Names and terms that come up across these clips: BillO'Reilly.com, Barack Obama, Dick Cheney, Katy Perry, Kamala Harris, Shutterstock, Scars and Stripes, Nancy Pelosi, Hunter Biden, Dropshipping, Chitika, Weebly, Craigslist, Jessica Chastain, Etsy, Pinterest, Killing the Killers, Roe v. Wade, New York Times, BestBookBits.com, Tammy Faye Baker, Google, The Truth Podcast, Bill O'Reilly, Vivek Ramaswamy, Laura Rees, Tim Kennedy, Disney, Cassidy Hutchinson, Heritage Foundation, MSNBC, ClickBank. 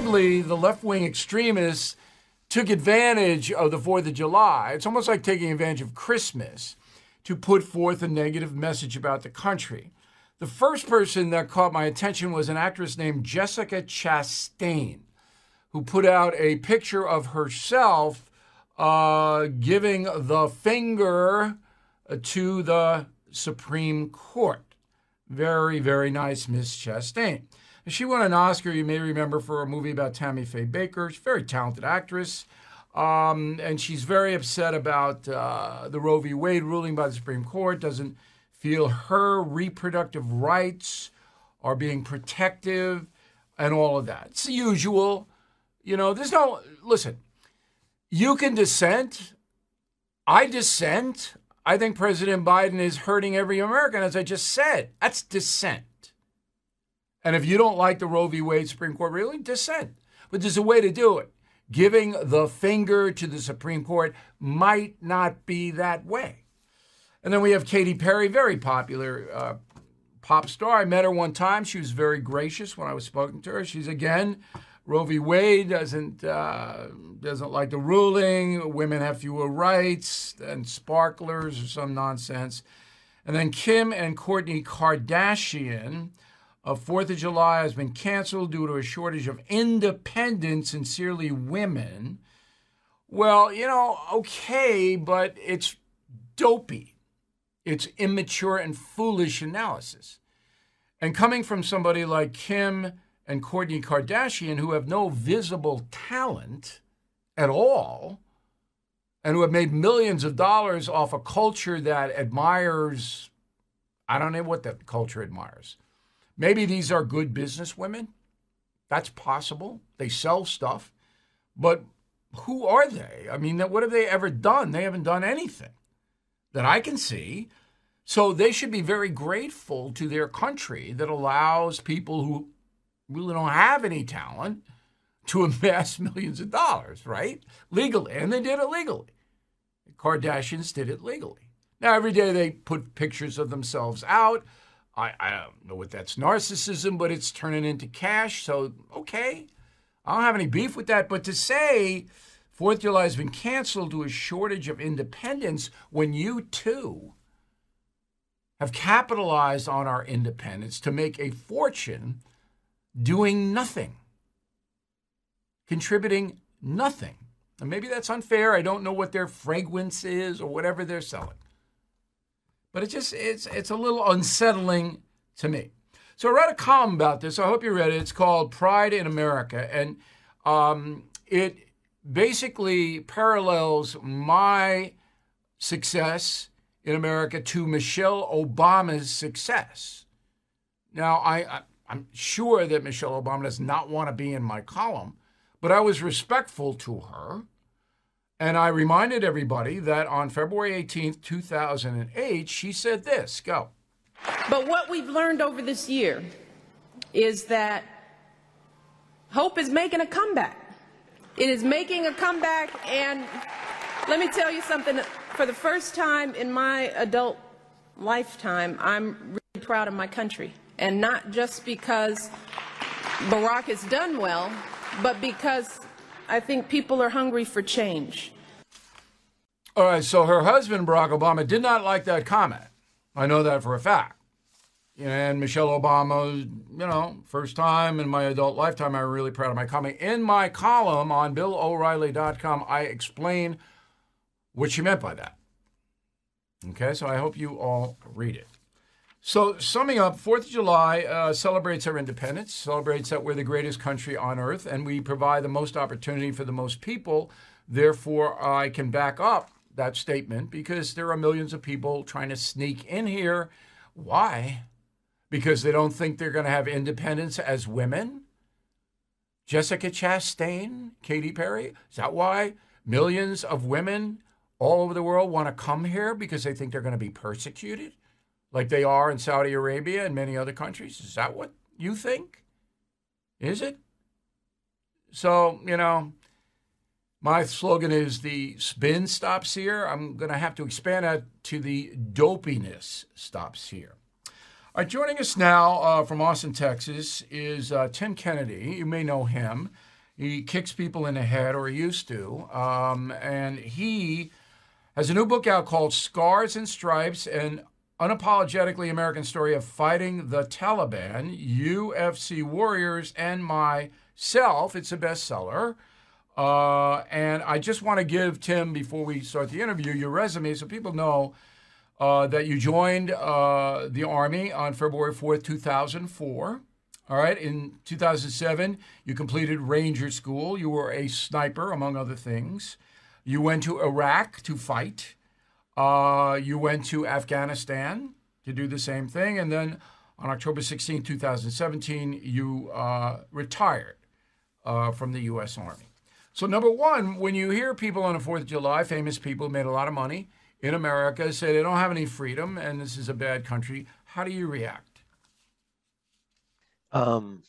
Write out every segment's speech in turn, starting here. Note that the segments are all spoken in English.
Sadly, the left-wing extremists took advantage of the 4th of July. It's almost like taking advantage of Christmas to put forth a negative message about the country. The first person that caught my attention was an actress named Jessica Chastain, who put out a picture of herself giving the finger to the Supreme Court. Very, very nice, Miss Chastain. She won an Oscar, you may remember, for a movie about Tammy Faye Baker. She's a very talented actress, and she's very upset about the Roe v. Wade ruling by the Supreme Court, doesn't feel her reproductive rights are being protective and all of that. It's the usual. You know, there's no, listen, you can dissent. I dissent. I think President Biden is hurting every American, as I just said. That's dissent. And if you don't like the Roe v. Wade Supreme Court ruling, dissent. But there's a way to do it. Giving the finger to the Supreme Court might not be that way. And then we have Katy Perry, very popular pop star. I met her one time. She was very gracious when I was speaking to her. She's, again, Roe v. Wade doesn't like the ruling. Women have fewer rights and sparklers or some nonsense. And then Kim and Kourtney Kardashian. 4th of July has been canceled due to a shortage of independent, sincerely women. Well, you know, okay, but it's dopey. It's immature and foolish analysis. And coming from somebody like Kim and Kourtney Kardashian, who have no visible talent at all, and who have made millions of dollars off a culture that admires, I don't know what that culture admires. Maybe these are good business women. That's possible. They sell stuff. But who are they? I mean, what have they ever done? They haven't done anything that I can see. So they should be very grateful to their country that allows people who really don't have any talent to amass millions of dollars, right? Legally. And they did it legally. The Kardashians did it legally. Now, every day they put pictures of themselves out. I don't know what that's narcissism, but it's turning into cash. So, okay. I don't have any beef with that. But to say 4th of July has been canceled due to a shortage of independence when you too have capitalized on our independence to make a fortune doing nothing, contributing nothing. And maybe that's unfair. I don't know what their fragrance is or whatever they're selling. But it's a little unsettling to me. So I wrote a column about this. I hope you read it. It's called Pride in America. And it basically parallels my success in America to Michelle Obama's success. Now, I'm sure that Michelle Obama does not want to be in my column, but I was respectful to her. And I reminded everybody that on February 18th, 2008, she said this. Go. But what we've learned over this year is that hope is making a comeback. It is making a comeback. And let me tell you something. For the first time in my adult lifetime, I'm really proud of my country. And not just because Barack has done well, but because I think people are hungry for change. All right, so her husband, Barack Obama, did not like that comment. I know that for a fact. And Michelle Obama, you know, first time in my adult lifetime, I'm really proud of my comment. In my column on BillO'Reilly.com, I explain what she meant by that. Okay, so I hope you all read it. So summing up, 4th of July celebrates our independence, celebrates that we're the greatest country on earth, and we provide the most opportunity for the most people. Therefore, I can back up that statement because there are millions of people trying to sneak in here. Why? Because they don't think they're going to have independence as women? Jessica Chastain, Katy Perry? Is that why millions of women all over the world want to come here because they think they're going to be persecuted? Like they are in Saudi Arabia and many other countries? Is that what you think? Is it? So, you know, my slogan is the spin stops here. I'm going to have to expand that to the dopiness stops here. All right, joining us now from Austin, Texas is Tim Kennedy. You may know him He kicks people in the head, or he used to. And he has a new book out called Scars and Stripes, an unapologetically American story of fighting the Taliban, UFC warriors, and myself. It's a bestseller. And I just want to give, Tim, before we start the interview, your resume so people know that you joined the Army on February 4th, 2004. All right. In 2007, you completed Ranger School. You were a sniper, among other things. You went to Iraq to fight. You went to Afghanistan to do the same thing. And then on October 16, 2017, you retired from the U.S. Army. So number one, when you hear people on the 4th of July, famous people who made a lot of money in America, say they don't have any freedom and this is a bad country, how do you react? Almost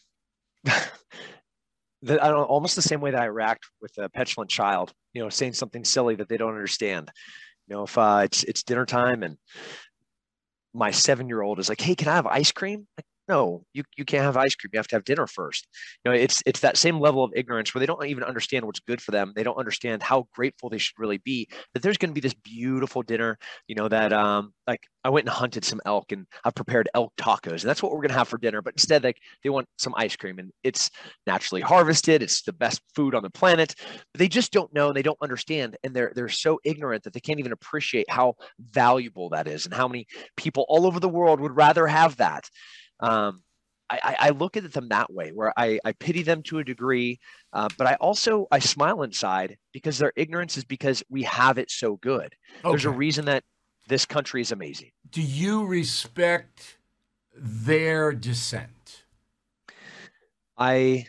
the same way that I react with a petulant child, you know, saying something silly that they don't understand. You know, if it's dinner time and my 7-year-old is like, hey, can I have ice cream? Like, no, you can't have ice cream. You have to have dinner first. You know, it's that same level of ignorance where they don't even understand what's good for them. They don't understand how grateful they should really be that there's going to be this beautiful dinner, you know, that like I went and hunted some elk and I've prepared elk tacos and that's what we're going to have for dinner. But instead, like they want some ice cream and it's naturally harvested. It's the best food on the planet. But they just don't know and they don't understand. And they're so ignorant that they can't even appreciate how valuable that is and how many people all over the world would rather have that. I look at them that way where I pity them to a degree, but I also smile inside because their ignorance is because we have it so good. Okay. There's a reason that this country is amazing. Do you respect their dissent? I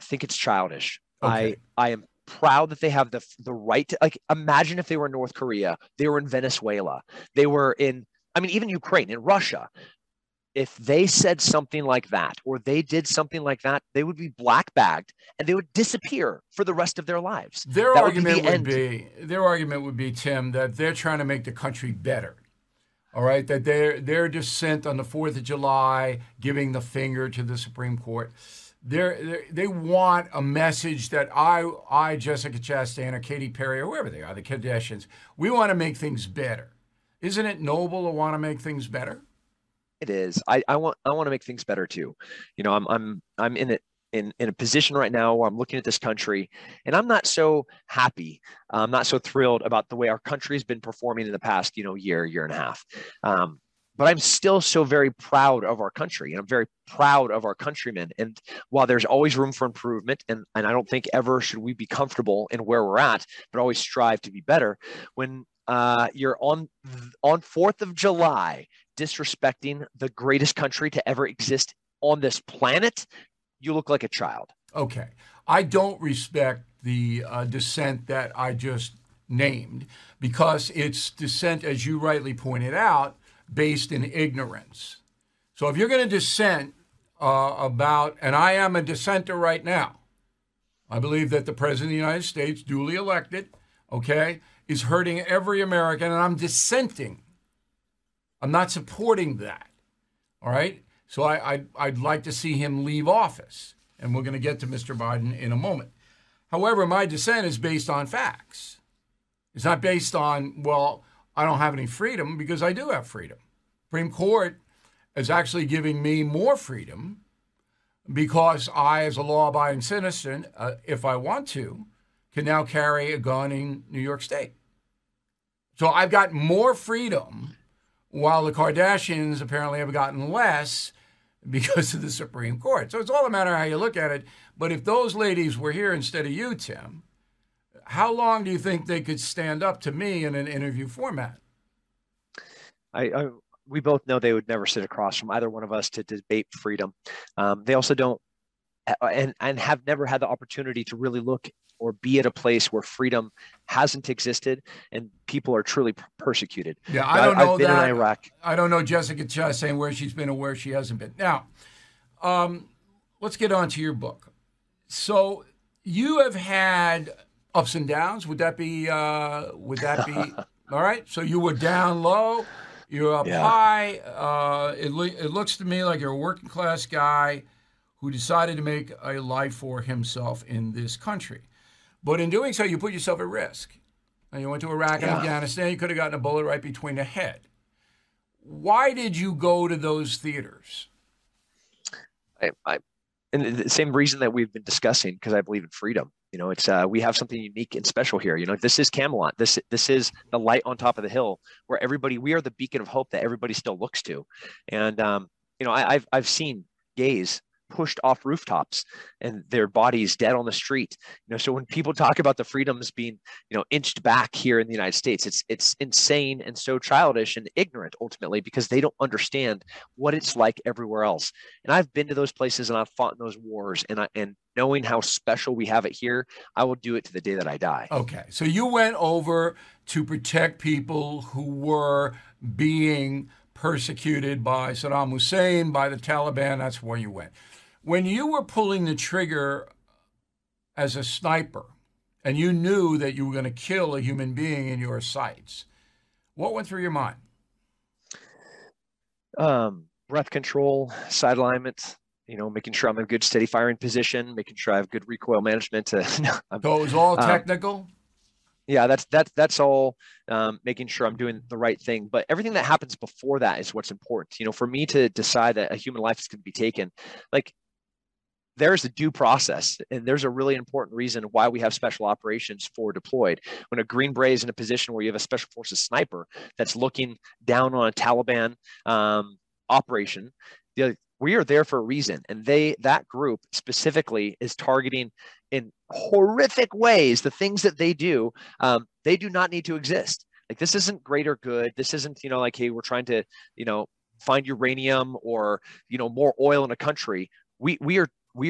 think it's childish. Okay. I am proud that they have the right to, like, imagine if they were in North Korea, they were in Venezuela, they were in, I mean, even Ukraine, in Russia. If they said something like that, or they did something like that, they would be black bagged and they would disappear for the rest of their lives. Their argument would be, Tim, that they're trying to make the country better. All right. That their dissent on the 4th of July, giving the finger to the Supreme Court. They want a message that I, Jessica Chastain or Katy Perry or whoever they are, the Kardashians, we want to make things better. Isn't it noble to want to make things better? It is. I want to make things better too. You know, I'm in it in a position right now where I'm looking at this country and I'm not so happy. I'm not so thrilled about the way our country's been performing in the past, you know, year and a half. But I'm still so very proud of our country and I'm very proud of our countrymen. And while there's always room for improvement, and I don't think ever should we be comfortable in where we're at, but always strive to be better. When you're on 4th of July, disrespecting the greatest country to ever exist on this planet, you look like a child. Okay. I don't respect the dissent that I just named because it's dissent, as you rightly pointed out, based in ignorance. So if you're going to dissent about, and I am a dissenter right now, I believe that the President of the United States, duly elected, okay, is hurting every American, and I'm dissenting. I'm not supporting that, all right? So I'd like to see him leave office, and we're going to get to Mr. Biden in a moment. However, my dissent is based on facts. It's not based on, well, I don't have any freedom, because I do have freedom. Supreme Court is actually giving me more freedom because I, as a law-abiding citizen, if I want to, can now carry a gun in New York State. So I've got more freedom, while the Kardashians apparently have gotten less because of the Supreme Court. So it's all a matter of how you look at it. But if those ladies were here instead of you, Tim, how long do you think they could stand up to me in an interview format? We both know they would never sit across from either one of us to debate freedom. They also don't and have never had the opportunity to really look or be at a place where freedom hasn't existed and people are truly persecuted. Yeah, I don't know that. I've been in Iraq. I don't know Jessica Chastain where she's been or where she hasn't been. Now, let's get on to your book. So you have had ups and downs. Would that be all right? So you were down low, you're up high. It looks to me like you're a working class guy who decided to make a life for himself in this country. But in doing so, you put yourself at risk. And you went to Iraq and Afghanistan, you could have gotten a bullet right between the head. Why did you go to those theaters? And the same reason that we've been discussing, because I believe in freedom. You know, it's we have something unique and special here. You know, this is Camelot. This is the light on top of the hill where everybody, we are the beacon of hope that everybody still looks to. And, you know, I've seen gays pushed off rooftops and their bodies dead on the street. You know, so when people talk about the freedoms being, you know, inched back here in the United States, it's insane and so childish and ignorant ultimately, because they don't understand what it's like everywhere else. And I've been to those places and I've fought in those wars, and knowing how special we have it here, I will do it to the day that I die. Okay. So you went over to protect people who were being persecuted by Saddam Hussein, by the Taliban. That's where you went. When you were pulling the trigger as a sniper and you knew that you were going to kill a human being in your sights, what went through your mind? Breath control, side alignment, you know, making sure I'm in a good steady firing position, making sure I have good recoil management. So it was all technical? Yeah, that's all, making sure I'm doing the right thing. But everything that happens before that is what's important. You know, for me to decide that a human life is going to be taken, like, there's a due process, and there's a really important reason why we have special operations for deployed. When a Green Beret is in a position where you have a special forces sniper that's looking down on a Taliban operation, we are there for a reason. And that group specifically is targeting in horrific ways the things that they do. They do not need to exist. Like, this isn't greater good. This isn't, you know, like, hey, we're trying to, you know, find uranium or, you know, more oil in a country. We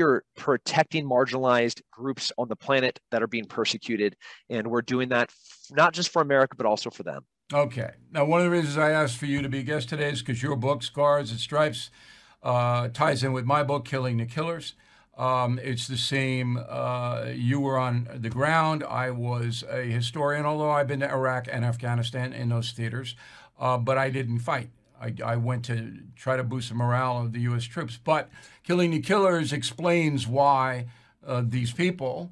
are protecting marginalized groups on the planet that are being persecuted, and we're doing that not just for America, but also for them. Okay. Now, one of the reasons I asked for you to be a guest today is because your book, Scars and Stripes, ties in with my book, Killing the Killers. It's the same. You were on the ground. I was a historian, although I've been to Iraq and Afghanistan in those theaters, but I didn't fight. I went to try to boost the morale of the U.S. troops. But Killing the Killers explains why these people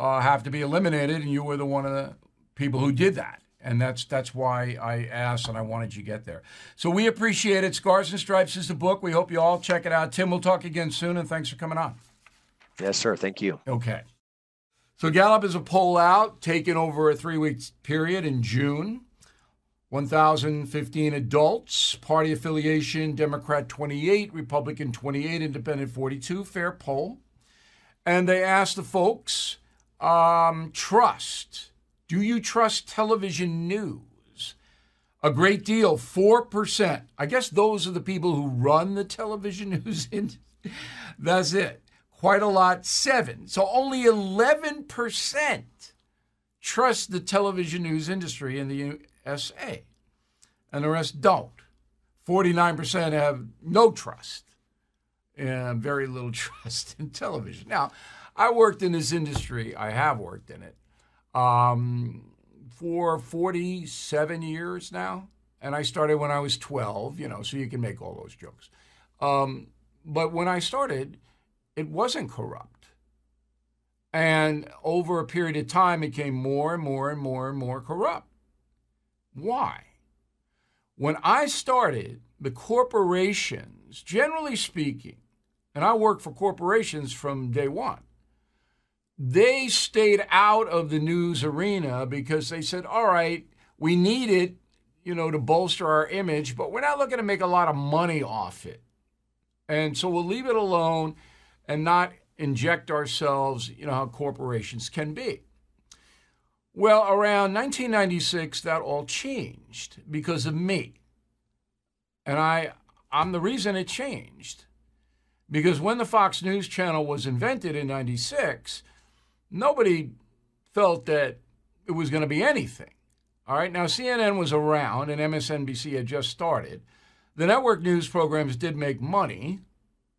have to be eliminated, and you were the one of the people who did that. And that's why I asked, and I wanted you to get there. So we appreciate it. Scars and Stripes is the book. We hope you all check it out. Tim, we'll talk again soon, and thanks for coming on. Yes, sir. Thank you. Okay. So Gallup is a poll out taken over a 3-week period in June. 1,015 adults, party affiliation, Democrat 28, Republican 28, Independent 42, fair poll. And they asked the folks, trust. Do you trust television news? A great deal, 4%. I guess those are the people who run the television news industry. That's it. Quite a lot, 7. So only 11% trust the television news industry in the USA, and the rest don't. 49% have no trust, and very little trust in television. Now, I worked in this industry. I have worked in it for 47 years now, and I started when I was 12, you know, so you can make all those jokes. But when I started, it wasn't corrupt. And over a period of time, it became more and more and more and more corrupt. Why? When I started, the corporations, generally speaking, and I worked for corporations from day one, they stayed out of the news arena because they said, all right, we need it, you know, to bolster our image, but we're not looking to make a lot of money off it. And so we'll leave it alone and not inject ourselves, you know, how corporations can be. Well, around 1996, that all changed because of me. And I'm the reason it changed. Because when the Fox News Channel was invented in 96, nobody felt that it was going to be anything. All right, now CNN was around and MSNBC had just started. The network news programs did make money.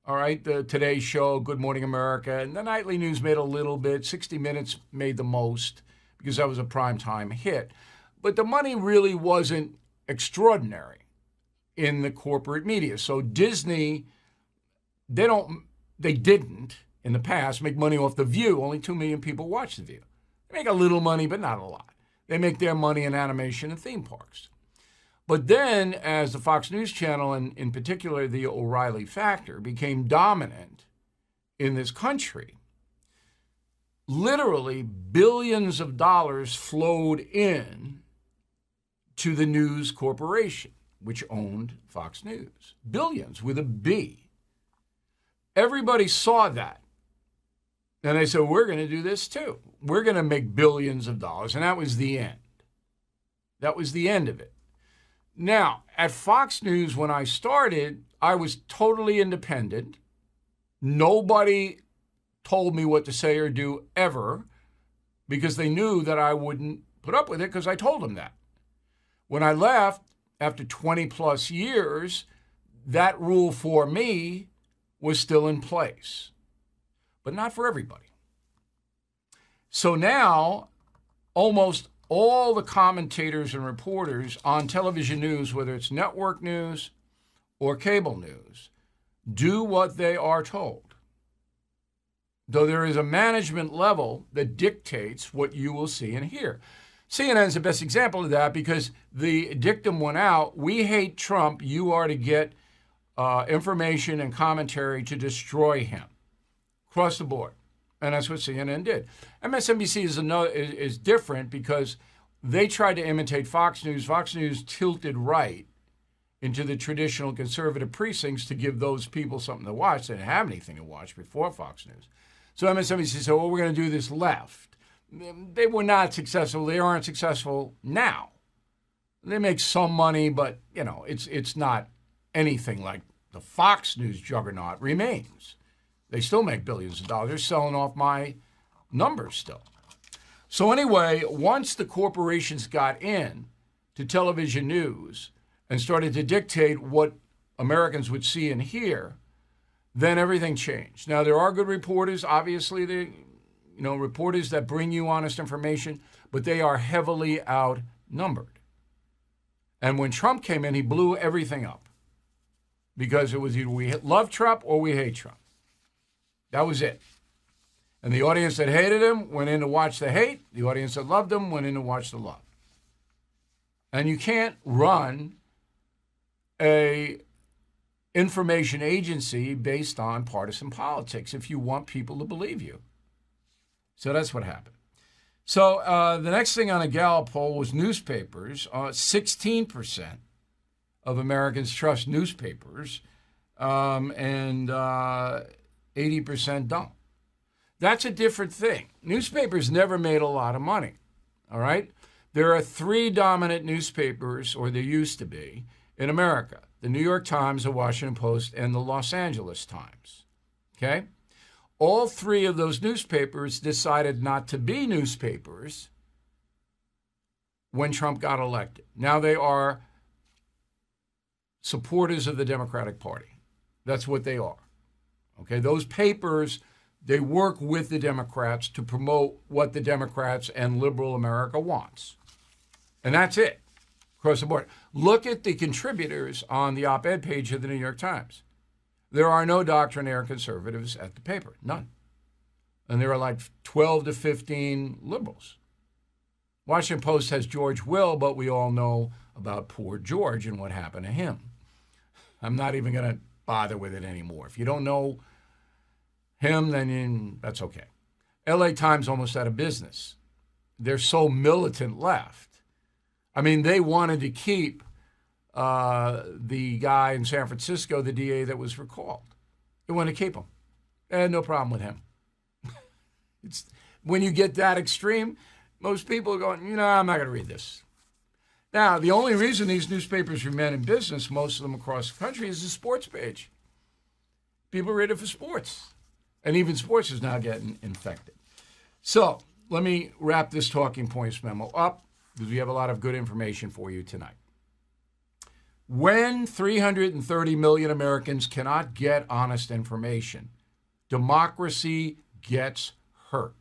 All right, the Today Show, Good Morning America, and the nightly news made a little bit. 60 Minutes made the most, because that was a primetime hit. But the money really wasn't extraordinary in the corporate media. So Disney, they don't They didn't, in the past, make money off The View. Only 2 million people watch The View. They make a little money, but not a lot. They make their money in animation and theme parks. But then, as the Fox News Channel, and in particular the O'Reilly Factor, became dominant in this country, literally billions of dollars flowed in to the news corporation, which owned Fox News. Billions, with a B. Everybody saw that. And they said, we're going to do this too. We're going to make billions of dollars. And that was the end. That was the end of it. Now, at Fox News, when I started, I was totally independent. Nobody told me what to say or do ever, because they knew that I wouldn't put up with it because I told them that. When I left, after 20 plus years, that rule for me was still in place, but not for everybody. So now, almost all the commentators and reporters on television news, whether it's network news or cable news, do what they are told. Though there is a management level that dictates what you will see and hear. CNN is the best example of that because the dictum went out, we hate Trump, you are to get information and commentary to destroy him. Across the board. And that's what CNN did. MSNBC is different because they tried to imitate Fox News. Fox News tilted right into the traditional conservative precincts to give those people something to watch. They didn't have anything to watch before Fox News. So MSNBC said, well, we're going to do this left. They were not successful. They aren't successful now. They make some money, but, you know, it's not anything like the Fox News juggernaut remains. They still make billions of dollars. They're selling off my numbers still. So anyway, once the corporations got in to television news and started to dictate what Americans would see and hear, then everything changed. Now, there are good reporters. Obviously, they, you know, reporters that bring you honest information, but they are heavily outnumbered. And when Trump came in, he blew everything up because it was either we love Trump or we hate Trump. That was it. And the audience that hated him went in to watch the hate. The audience that loved him went in to watch the love. And you can't run an information agency based on partisan politics if you want people to believe you. So that's what happened. So the next thing on a Gallup poll was newspapers. 16% of Americans trust newspapers, and 80% don't. That's a different thing. Newspapers never made a lot of money, all right? There are 3 dominant newspapers, or there used to be, in America. The New York Times, the Washington Post, and the Los Angeles Times, okay? All 3 of those newspapers decided not to be newspapers when Trump got elected. Now they are supporters of the Democratic Party. That's what they are. Okay, those papers, they work with the Democrats to promote what the Democrats and liberal America wants. And that's it, across the board. Look at the contributors on the op-ed page of the New York Times. There are no doctrinaire conservatives at the paper, none. And there are like 12 to 15 liberals. Washington Post has George Will, but we all know about poor George and what happened to him. I'm not even going to bother with it anymore. If you don't know him, then that's okay. LA Times almost out of business. They're so militant left. I mean, they wanted to keep the guy in San Francisco, the DA that was recalled. They wanted to keep him. They had no problem with him. It's when you get that extreme, most people are going, you know, I'm not going to read this. Now, the only reason these newspapers remain in business, most of them across the country, is the sports page. People read it for sports. And even sports is now getting infected. So let me wrap this talking points memo up because we have a lot of good information for you tonight. When 330 million Americans cannot get honest information, democracy gets hurt.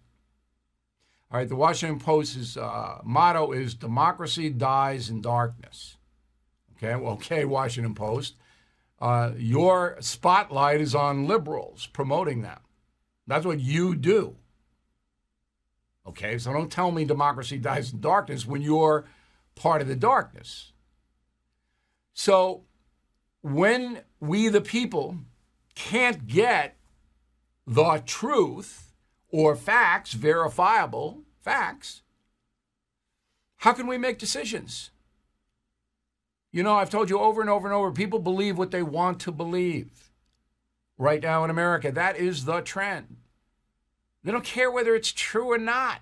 All right, the Washington Post's motto is democracy dies in darkness. Okay, well, okay, Washington Post. Your spotlight is on liberals, promoting them. That's what you do. Okay, so don't tell me democracy dies in darkness when you're part of the darkness. So when we the people can't get the truth or facts, verifiable facts, how can we make decisions? You know, I've told you over and over and over, people believe what they want to believe right now in America. That is the trend. They don't care whether it's true or not.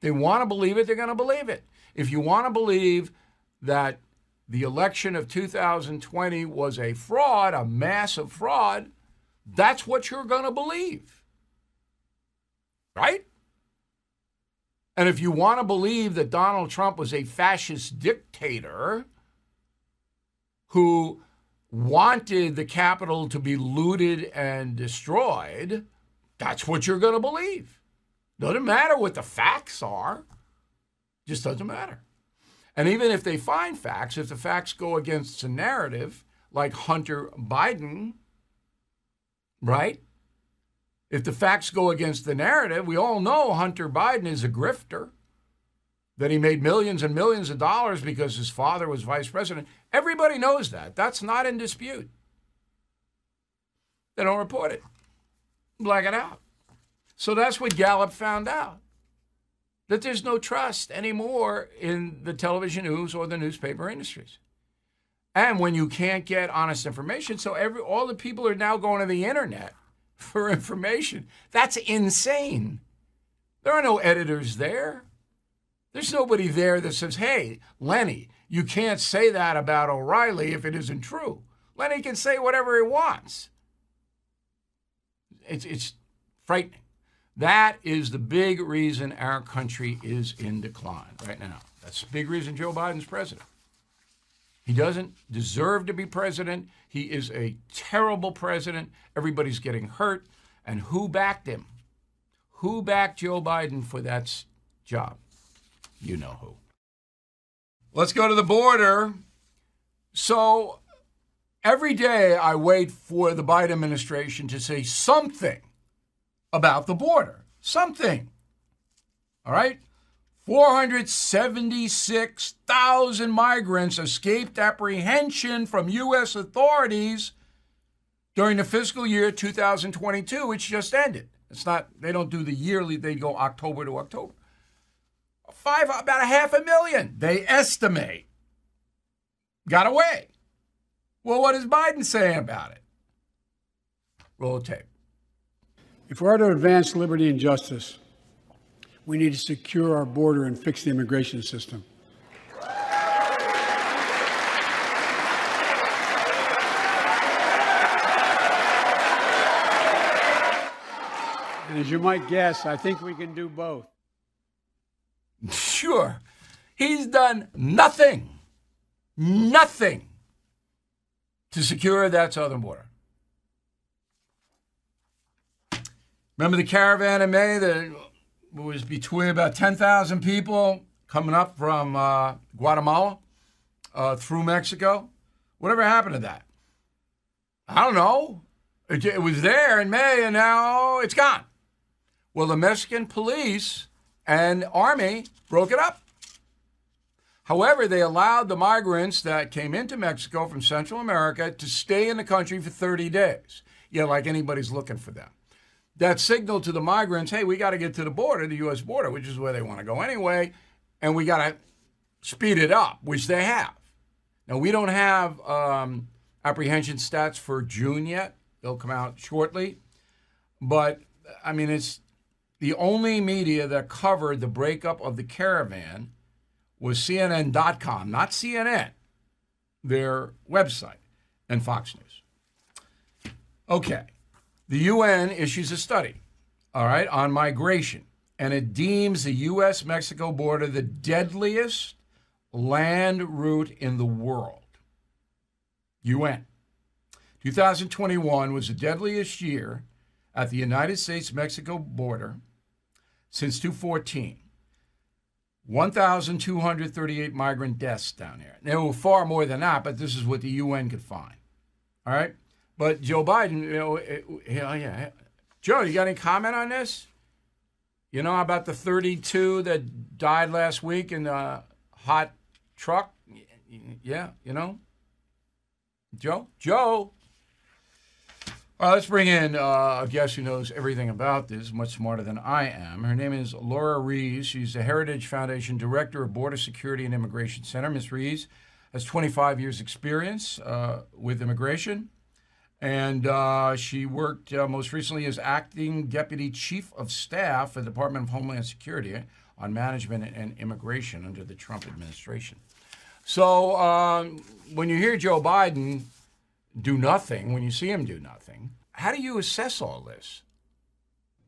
They want to believe it, they're going to believe it. If you want to believe that the election of 2020 was a fraud, a massive fraud, that's what you're going to believe, right? And if you want to believe that Donald Trump was a fascist dictator who wanted the Capitol to be looted and destroyed, that's what you're going to believe. Doesn't matter what the facts are. Just doesn't matter. And even if they find facts, if the facts go against a narrative, like Hunter Biden, right? If the facts go against the narrative, we all know Hunter Biden is a grifter, that he made millions and millions of dollars because his father was vice president. Everybody knows that. That's not in dispute. They don't report it. Black it out. So that's what Gallup found out, that there's no trust anymore in the television news or the newspaper industries. And when you can't get honest information, so all the people are now going to the internet for information. That's insane. There are no editors there. There's nobody there that says, hey, Lenny, you can't say that about O'Reilly if it isn't true. Lenny can say whatever he wants. It's frightening. That is the big reason our country is in decline right now. That's the big reason Joe Biden's president. He doesn't deserve to be president. He is a terrible president. Everybody's getting hurt. And who backed him? Who backed Joe Biden for that job? You know who. Let's go to the border. So every day I wait for the Biden administration to say something about the border. Something. All right? 476,000 migrants escaped apprehension from U.S. authorities during the fiscal year 2022, which just ended. It's not, they don't do the yearly, they go October to October. About 500,000, they estimate, got away. Well, what is Biden saying about it? Roll the tape. If we are to advance liberty and justice, we need to secure our border and fix the immigration system. And as you might guess, I think we can do both. Sure. He's done nothing, nothing to secure that southern border. Remember the caravan in May that was between about 10,000 people coming up from Guatemala through Mexico? Whatever happened to that? I don't know. It was there in May and now it's gone. Well, the Mexican police and army broke it up. However, they allowed the migrants that came into Mexico from Central America to stay in the country for 30 days. Yeah, like anybody's looking for them. That signaled to the migrants, hey, we got to get to the border, the U.S. border, which is where they want to go anyway, and we got to speed it up, which they have. Now, we don't have apprehension stats for June yet. They'll come out shortly. But, I mean, it's the only media that covered the breakup of the caravan was CNN.com, not CNN, their website, and Fox News. Okay. The UN issues a study, all right, on migration, and it deems the U.S.-Mexico border the deadliest land route in the world. UN. 2021 was the deadliest year at the United States-Mexico border since 2014. 1,238 migrant deaths down here. There were far more than that, but this is what the UN could find. All right. But Joe Biden, you know, yeah. Joe, you got any comment on this? You know, about the 32 that died last week in a hot truck? Yeah, you know? Joe? Joe? All right, let's bring in a guest who knows everything about this, much smarter than I am. Her name is Laura Rees. She's the Heritage Foundation Director of Border Security and Immigration Center. Ms. Rees has 25 years' experience with immigration. And she worked most recently as acting deputy chief of staff for the Department of Homeland Security on management and immigration under the Trump administration. So when you hear Joe Biden do nothing, when you see him do nothing, how do you assess all this?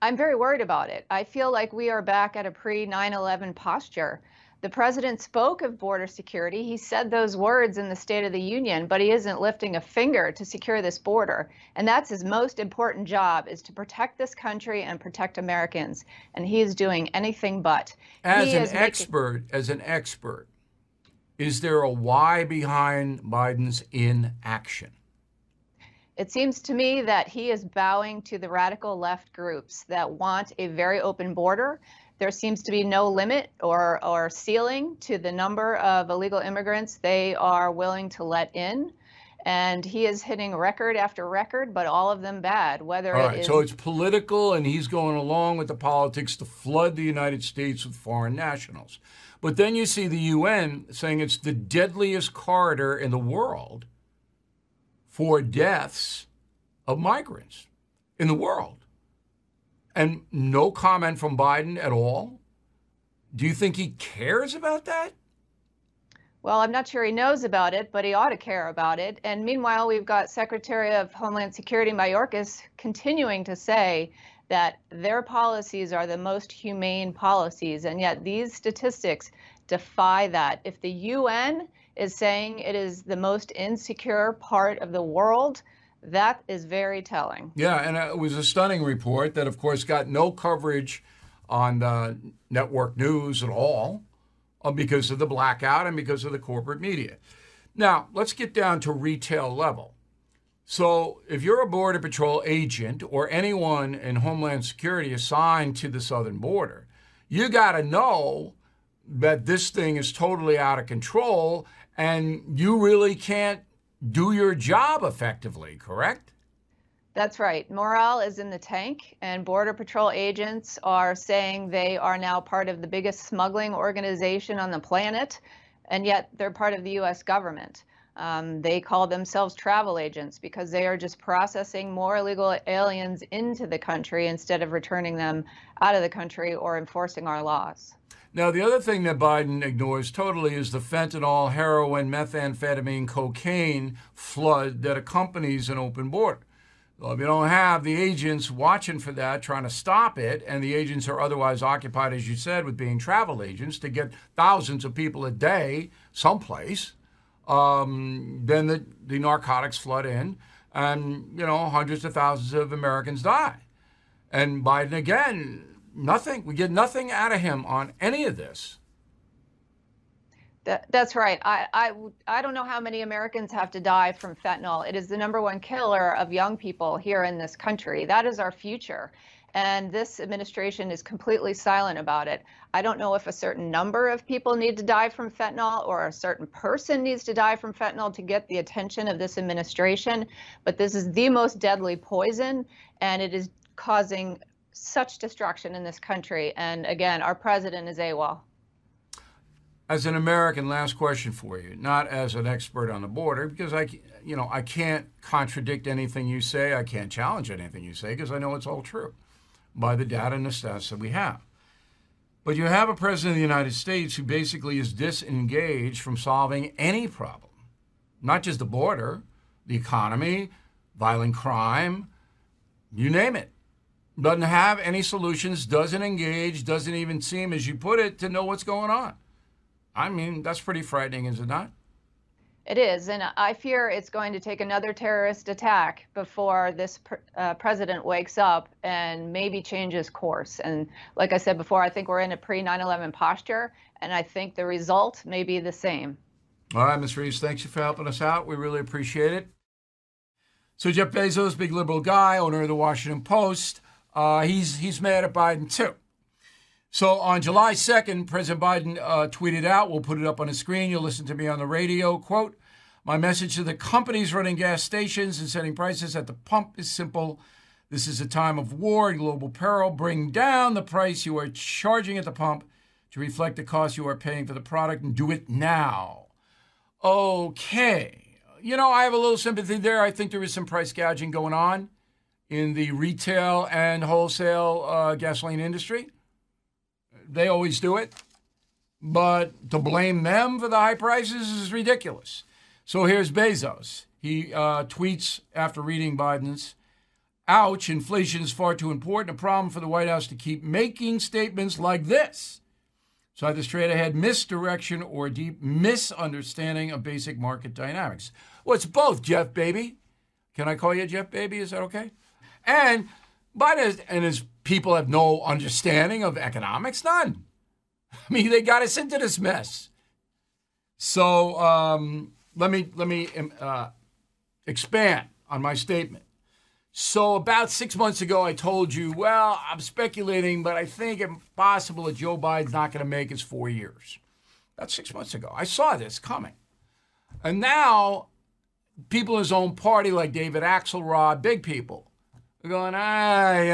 I'm very worried about it. I feel like we are back at a pre-9/11 posture. The president spoke of border security. He said those words in the State of the Union, but he isn't lifting a finger to secure this border. And that's his most important job, is to protect this country and protect Americans. And he is doing anything but. As an expert, is there a why behind Biden's inaction? It seems to me that he is bowing to the radical left groups that want a very open border. There seems to be no limit or ceiling to the number of illegal immigrants they are willing to let in. And he is hitting record after record, but all of them bad. Whether all right, so it's political, and he's going along with the politics to flood the United States with foreign nationals. But then you see the UN saying it's the deadliest corridor in the world for deaths of migrants in the world. And no comment from Biden at all? Do you think he cares about that? Well, I'm not sure he knows about it, but he ought to care about it. And meanwhile, we've got Secretary of Homeland Security Mayorkas continuing to say that their policies are the most humane policies. And yet these statistics defy that. If the UN is saying it is the most insecure part of the world, that is very telling. Yeah, and it was a stunning report that, of course, got no coverage on network news at all because of the blackout and because of the corporate media. Now, let's get down to retail level. So if you're a Border Patrol agent or anyone in Homeland Security assigned to the southern border, you got to know that this thing is totally out of control and you really can't do your job effectively, correct? That's right. Morale is in the tank, and Border Patrol agents are saying they are now part of the biggest smuggling organization on the planet, and yet they're part of the U.S. government. They call themselves travel agents because they are just processing more illegal aliens into the country instead of returning them out of the country or enforcing our laws. Now, the other thing that Biden ignores totally is the fentanyl, heroin, methamphetamine, cocaine flood that accompanies an open border. Well, if you don't have the agents watching for that, trying to stop it, and the agents are otherwise occupied, as you said, with being travel agents to get thousands of people a day someplace, then the narcotics flood in and, you know, hundreds of thousands of Americans die. And Biden, again, nothing. We get nothing out of him on any of this. That's right. I don't know how many Americans have to die from fentanyl. It is the #1 killer of young people here in this country. That is our future. And this administration is completely silent about it. I don't know if a certain number of people need to die from fentanyl or a certain person needs to die from fentanyl to get the attention of this administration, but this is the most deadly poison, and it is causing such destruction in this country. And again, our president is AWOL. As an American, last question for you, not as an expert on the border, because I can't contradict anything you say. I can't challenge anything you say because I know it's all true by the data and the stats that we have. But you have a president of the United States who basically is disengaged from solving any problem, not just the border, the economy, violent crime, you name it. Doesn't have any solutions, doesn't engage, doesn't even seem, as you put it, to know what's going on. I mean, that's pretty frightening, is it not? It is, and I fear it's going to take another terrorist attack before this president wakes up and maybe changes course. And like I said before, I think we're in a pre-9/11 posture, and I think the result may be the same. All right, Ms. Rees, thanks for helping us out. We really appreciate it. So Jeff Bezos, big liberal guy, owner of the Washington Post, he's mad at Biden too. So on July 2nd, President Biden tweeted out, we'll put it up on the screen, you'll listen to me on the radio, quote, "My message to the companies running gas stations and setting prices at the pump is simple. This is a time of war and global peril. Bring down the price you are charging at the pump to reflect the cost you are paying for the product, and do it now." Okay. You know, I have a little sympathy there. I think there is some price gouging going on in the retail and wholesale gasoline industry. They always do it. But to blame them for the high prices is ridiculous. So here's Bezos. He tweets after reading Biden's, "Ouch, inflation is far too important a problem for the White House to keep making statements like this. It's either straight ahead misdirection or deep misunderstanding of basic market dynamics." Well, it's both, Jeff Baby. Can I call you Jeff Baby? Is that okay? And Biden and his people have no understanding of economics, none. I mean, they got us into this mess. So, Let me expand on my statement. So about 6 months ago, I told you, well, I'm speculating, but I think it's possible that Joe Biden's not going to make his 4 years. That's 6 months ago. I saw this coming. And now people in his own party, like David Axelrod, big people, are going, I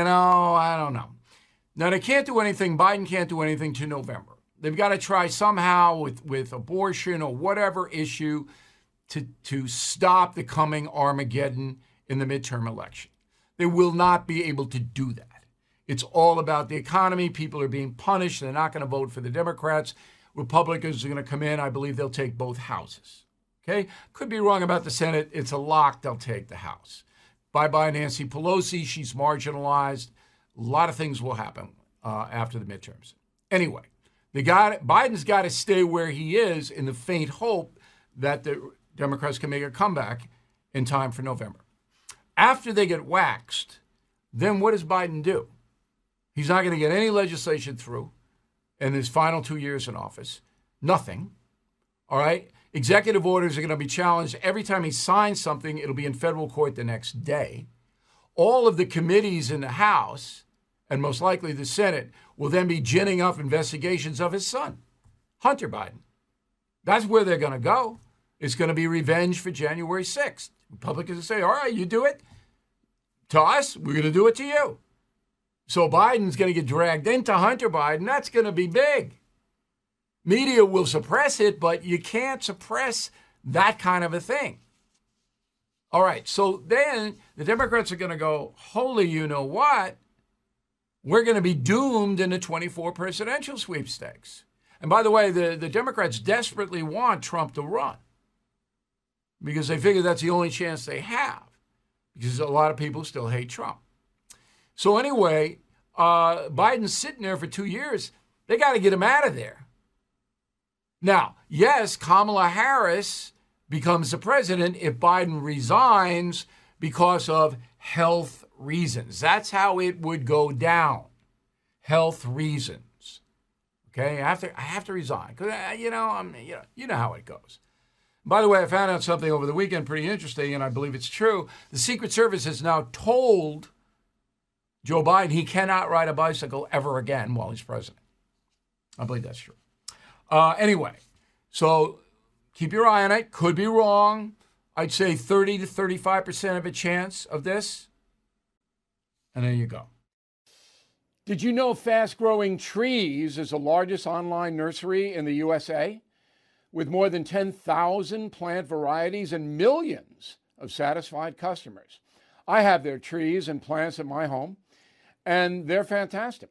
don't know. Now, they can't do anything. Biden can't do anything to November. They've got to try somehow with abortion or whatever issue to stop the coming Armageddon in the midterm election. They will not be able to do that. It's all about the economy. People are being punished. They're not going to vote for the Democrats. Republicans are going to come in. I believe they'll take both houses. Okay? Could be wrong about the Senate. It's a lock. They'll take the House. Bye-bye, Nancy Pelosi. She's marginalized. A lot of things will happen after the midterms. Anyway, Biden's got to stay where he is in the faint hope that the Democrats can make a comeback in time for November. After they get waxed, then what does Biden do? He's not going to get any legislation through in his final 2 years in office. Nothing. All right? Executive orders are going to be challenged. Every time he signs something, it'll be in federal court the next day. All of the committees in the House, and most likely the Senate, will then be ginning up investigations of his son, Hunter Biden. That's where they're going to go. It's going to be revenge for January 6th. Republicans say, all right, you do it to us, we're going to do it to you. So Biden's going to get dragged into Hunter Biden. That's going to be big. Media will suppress it, but you can't suppress that kind of a thing. All right, so then the Democrats are going to go, holy you know what? We're going to be doomed in the 24 presidential sweepstakes. And by the way, the Democrats desperately want Trump to run because they figure that's the only chance they have because a lot of people still hate Trump. So anyway, Biden's sitting there for 2 years. They got to get him out of there. Now, yes, Kamala Harris becomes the president if Biden resigns because of health reasons. That's how it would go down. Health reasons. Okay, I have to resign because you know how it goes. By the way, I found out something over the weekend pretty interesting, and I believe it's true. The Secret Service has now told Joe Biden he cannot ride a bicycle ever again while he's president. I believe that's true. Anyway, so keep your eye on it. Could be wrong. I'd say 30 to 35% of a chance of this. And there you go. Did you know Fast Growing Trees is the largest online nursery in the USA? With more than 10,000 plant varieties and millions of satisfied customers. I have their trees and plants at my home, and they're fantastic.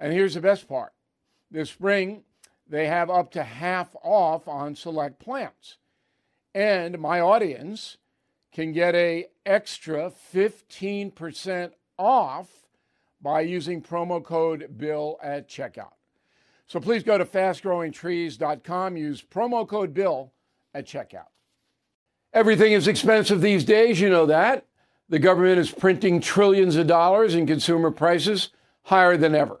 And here's the best part. This spring, they have up to half off on select plants. And my audience can get a extra 15% off by using promo code BILL at checkout. So please go to fastgrowingtrees.com, use promo code BILL at checkout. Everything is expensive these days, you know that. The government is printing trillions of dollars and consumer prices higher than ever.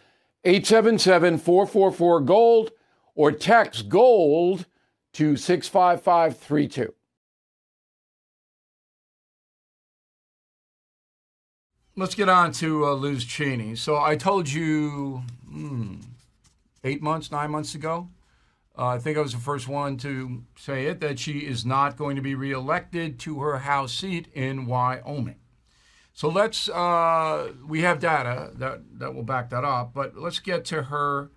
877-444-GOLD, or text GOLD to 65532. Let's get on to Liz Cheney. So I told you 9 months ago, I think I was the first one to say it, that she is not going to be reelected to her House seat in Wyoming. So let's, we have data that will back that up, but let's get to her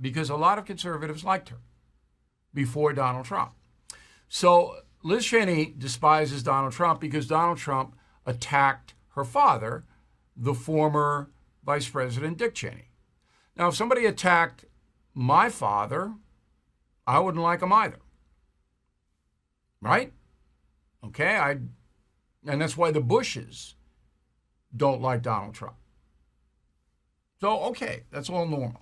because a lot of conservatives liked her before Donald Trump. So Liz Cheney despises Donald Trump because Donald Trump attacked her father, the former Vice President Dick Cheney. Now, if somebody attacked my father, I wouldn't like him either. Right? Okay, and that's why the Bushes don't like Donald Trump. So, okay, that's all normal.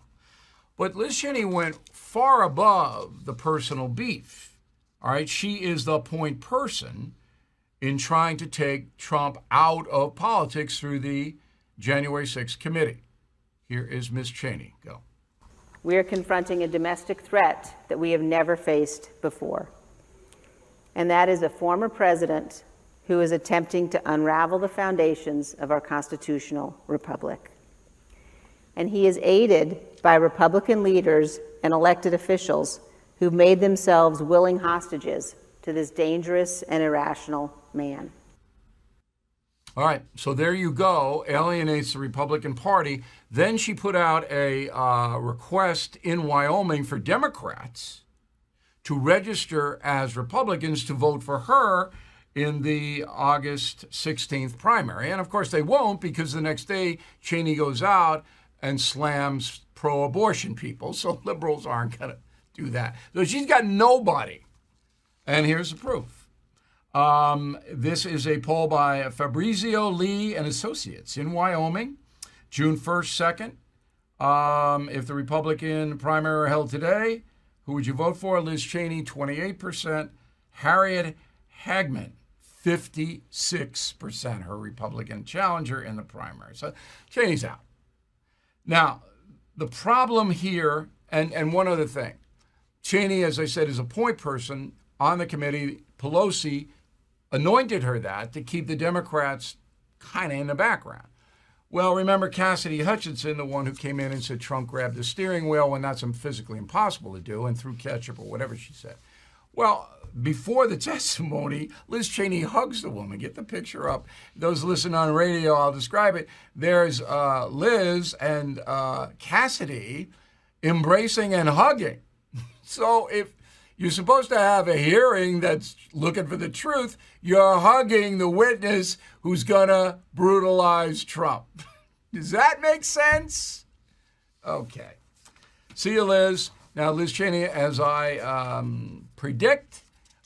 But Liz Cheney went far above the personal beef. All right, she is the point person in trying to take Trump out of politics through the January 6th committee. Here is Ms. Cheney. Go. We are confronting a domestic threat that we have never faced before. And that is a former president who is attempting to unravel the foundations of our constitutional republic. And he is aided by Republican leaders and elected officials who've made themselves willing hostages to this dangerous and irrational man. All right, so there you go, alienates the Republican Party. Then she put out a request in Wyoming for Democrats to register as Republicans to vote for her in the August 16th primary. And of course they won't, because the next day Cheney goes out and slams pro-abortion people. So liberals aren't gonna do that. So she's got nobody. And here's the proof. This is a poll by Fabrizio Lee and Associates in Wyoming, June 1st, 2nd. If the Republican primary were held today, who would you vote for? Liz Cheney, 28%. Harriet Hagman, 56%, her Republican challenger in the primary. So Cheney's out. Now, the problem here, and one other thing, Cheney, as I said, is a point person on the committee. Pelosi anointed her that to keep the Democrats kind of in the background. Well, remember Cassidy Hutchinson, the one who came in and said Trump grabbed the steering wheel when that's physically impossible to do and threw ketchup or whatever she said. Well, before the testimony, Liz Cheney hugs the woman. Get the picture up. Those listening on radio, I'll describe it. There's Liz and Cassidy embracing and hugging. So if you're supposed to have a hearing that's looking for the truth, you're hugging the witness who's gonna brutalize Trump. Does that make sense? Okay. See you, Liz. Now, Liz Cheney, as I predict,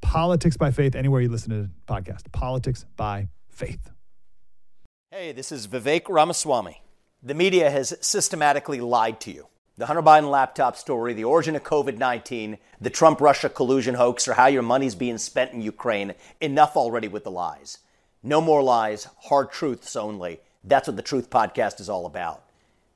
Politics by Faith, anywhere you listen to the podcast. Politics by Faith. Hey, this is Vivek Ramaswamy. The media has systematically lied to you. The Hunter Biden laptop story, the origin of COVID-19, the Trump-Russia collusion hoax, or how your money's being spent in Ukraine. Enough already with the lies. No more lies, hard truths only. That's what the Truth Podcast is all about.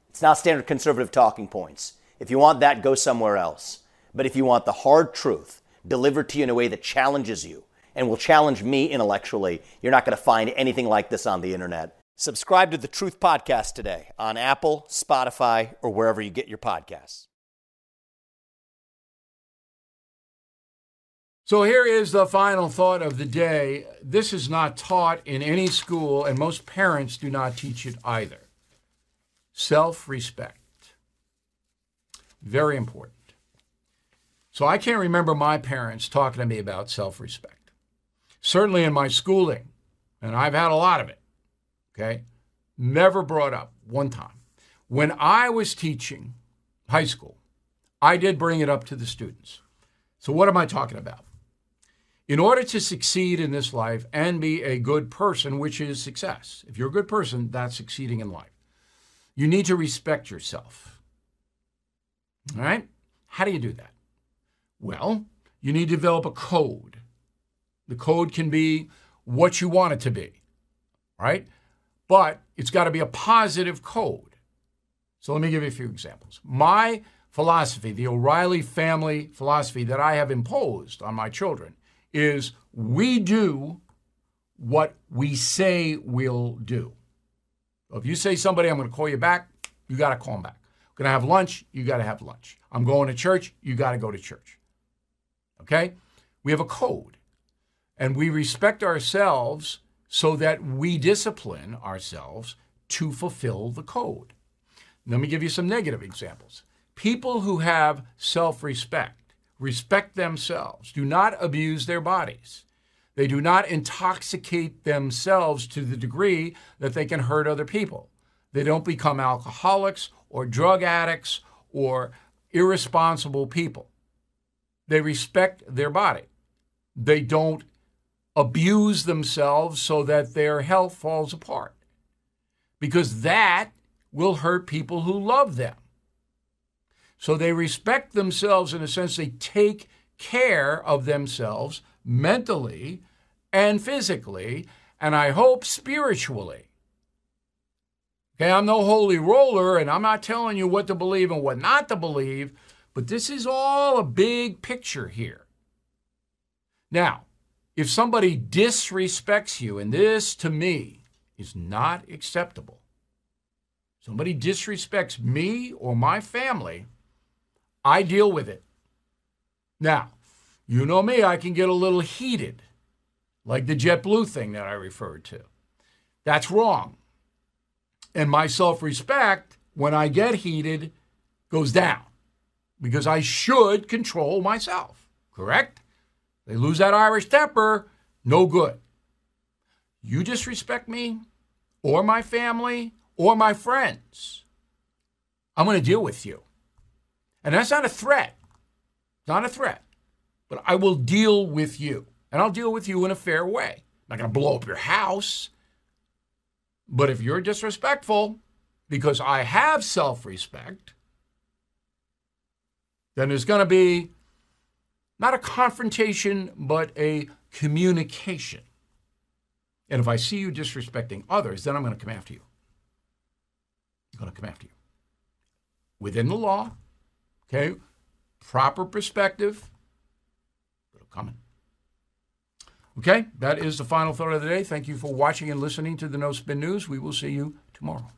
It's not standard conservative talking points. If you want that, go somewhere else. But if you want the hard truth delivered to you in a way that challenges you and will challenge me intellectually, you're not going to find anything like this on the internet. Subscribe to The Truth Podcast today on Apple, Spotify, or wherever you get your podcasts. So here is the final thought of the day. This is not taught in any school, and most parents do not teach it either. Self-respect. Very important. So I can't remember my parents talking to me about self-respect. Certainly in my schooling, and I've had a lot of it. Okay, never brought up one time. When I was teaching high school, I did bring it up to the students. So what am I talking about? In order to succeed in this life and be a good person, which is success, if you're a good person, that's succeeding in life. You need to respect yourself. All right? How do you do that? Well, you need to develop a code. The code can be what you want it to be, right? But it's got to be a positive code. So let me give you a few examples. My philosophy, the O'Reilly family philosophy that I have imposed on my children, is we do what we say we'll do. So if you say somebody, I'm going to call you back, you got to call them back. I'm going to have lunch, you got to have lunch. I'm going to church, you got to go to church. Okay? We have a code. And we respect ourselves so that we discipline ourselves to fulfill the code. Let me give you some negative examples. People who have self-respect, respect themselves, do not abuse their bodies. They do not intoxicate themselves to the degree that they can hurt other people. They don't become alcoholics or drug addicts or irresponsible people. They respect their body. They don't abuse themselves so that their health falls apart, because that will hurt people who love them. So they respect themselves in a sense. They take care of themselves mentally and physically, and I hope spiritually. Okay, I'm no holy roller, and I'm not telling you what to believe and what not to believe, but this is all a big picture here. Now, if somebody disrespects you, and this to me is not acceptable, somebody disrespects me or my family, I deal with it. Now, you know me, I can get a little heated, like the JetBlue thing that I referred to. That's wrong. And my self-respect, when I get heated, goes down, because I should control myself, correct? They lose that Irish temper, no good. You disrespect me or my family or my friends, I'm going to deal with you. And that's not a threat. It's not a threat. But I will deal with you. And I'll deal with you in a fair way. I'm not going to blow up your house. But if you're disrespectful because I have self-respect, then there's going to be not a confrontation, but a communication. And if I see you disrespecting others, then I'm going to come after you. I'm going to come after you. Within the law, okay, proper perspective, but I'm coming. Okay, that is the final thought of the day. Thank you for watching and listening to the No Spin News. We will see you tomorrow.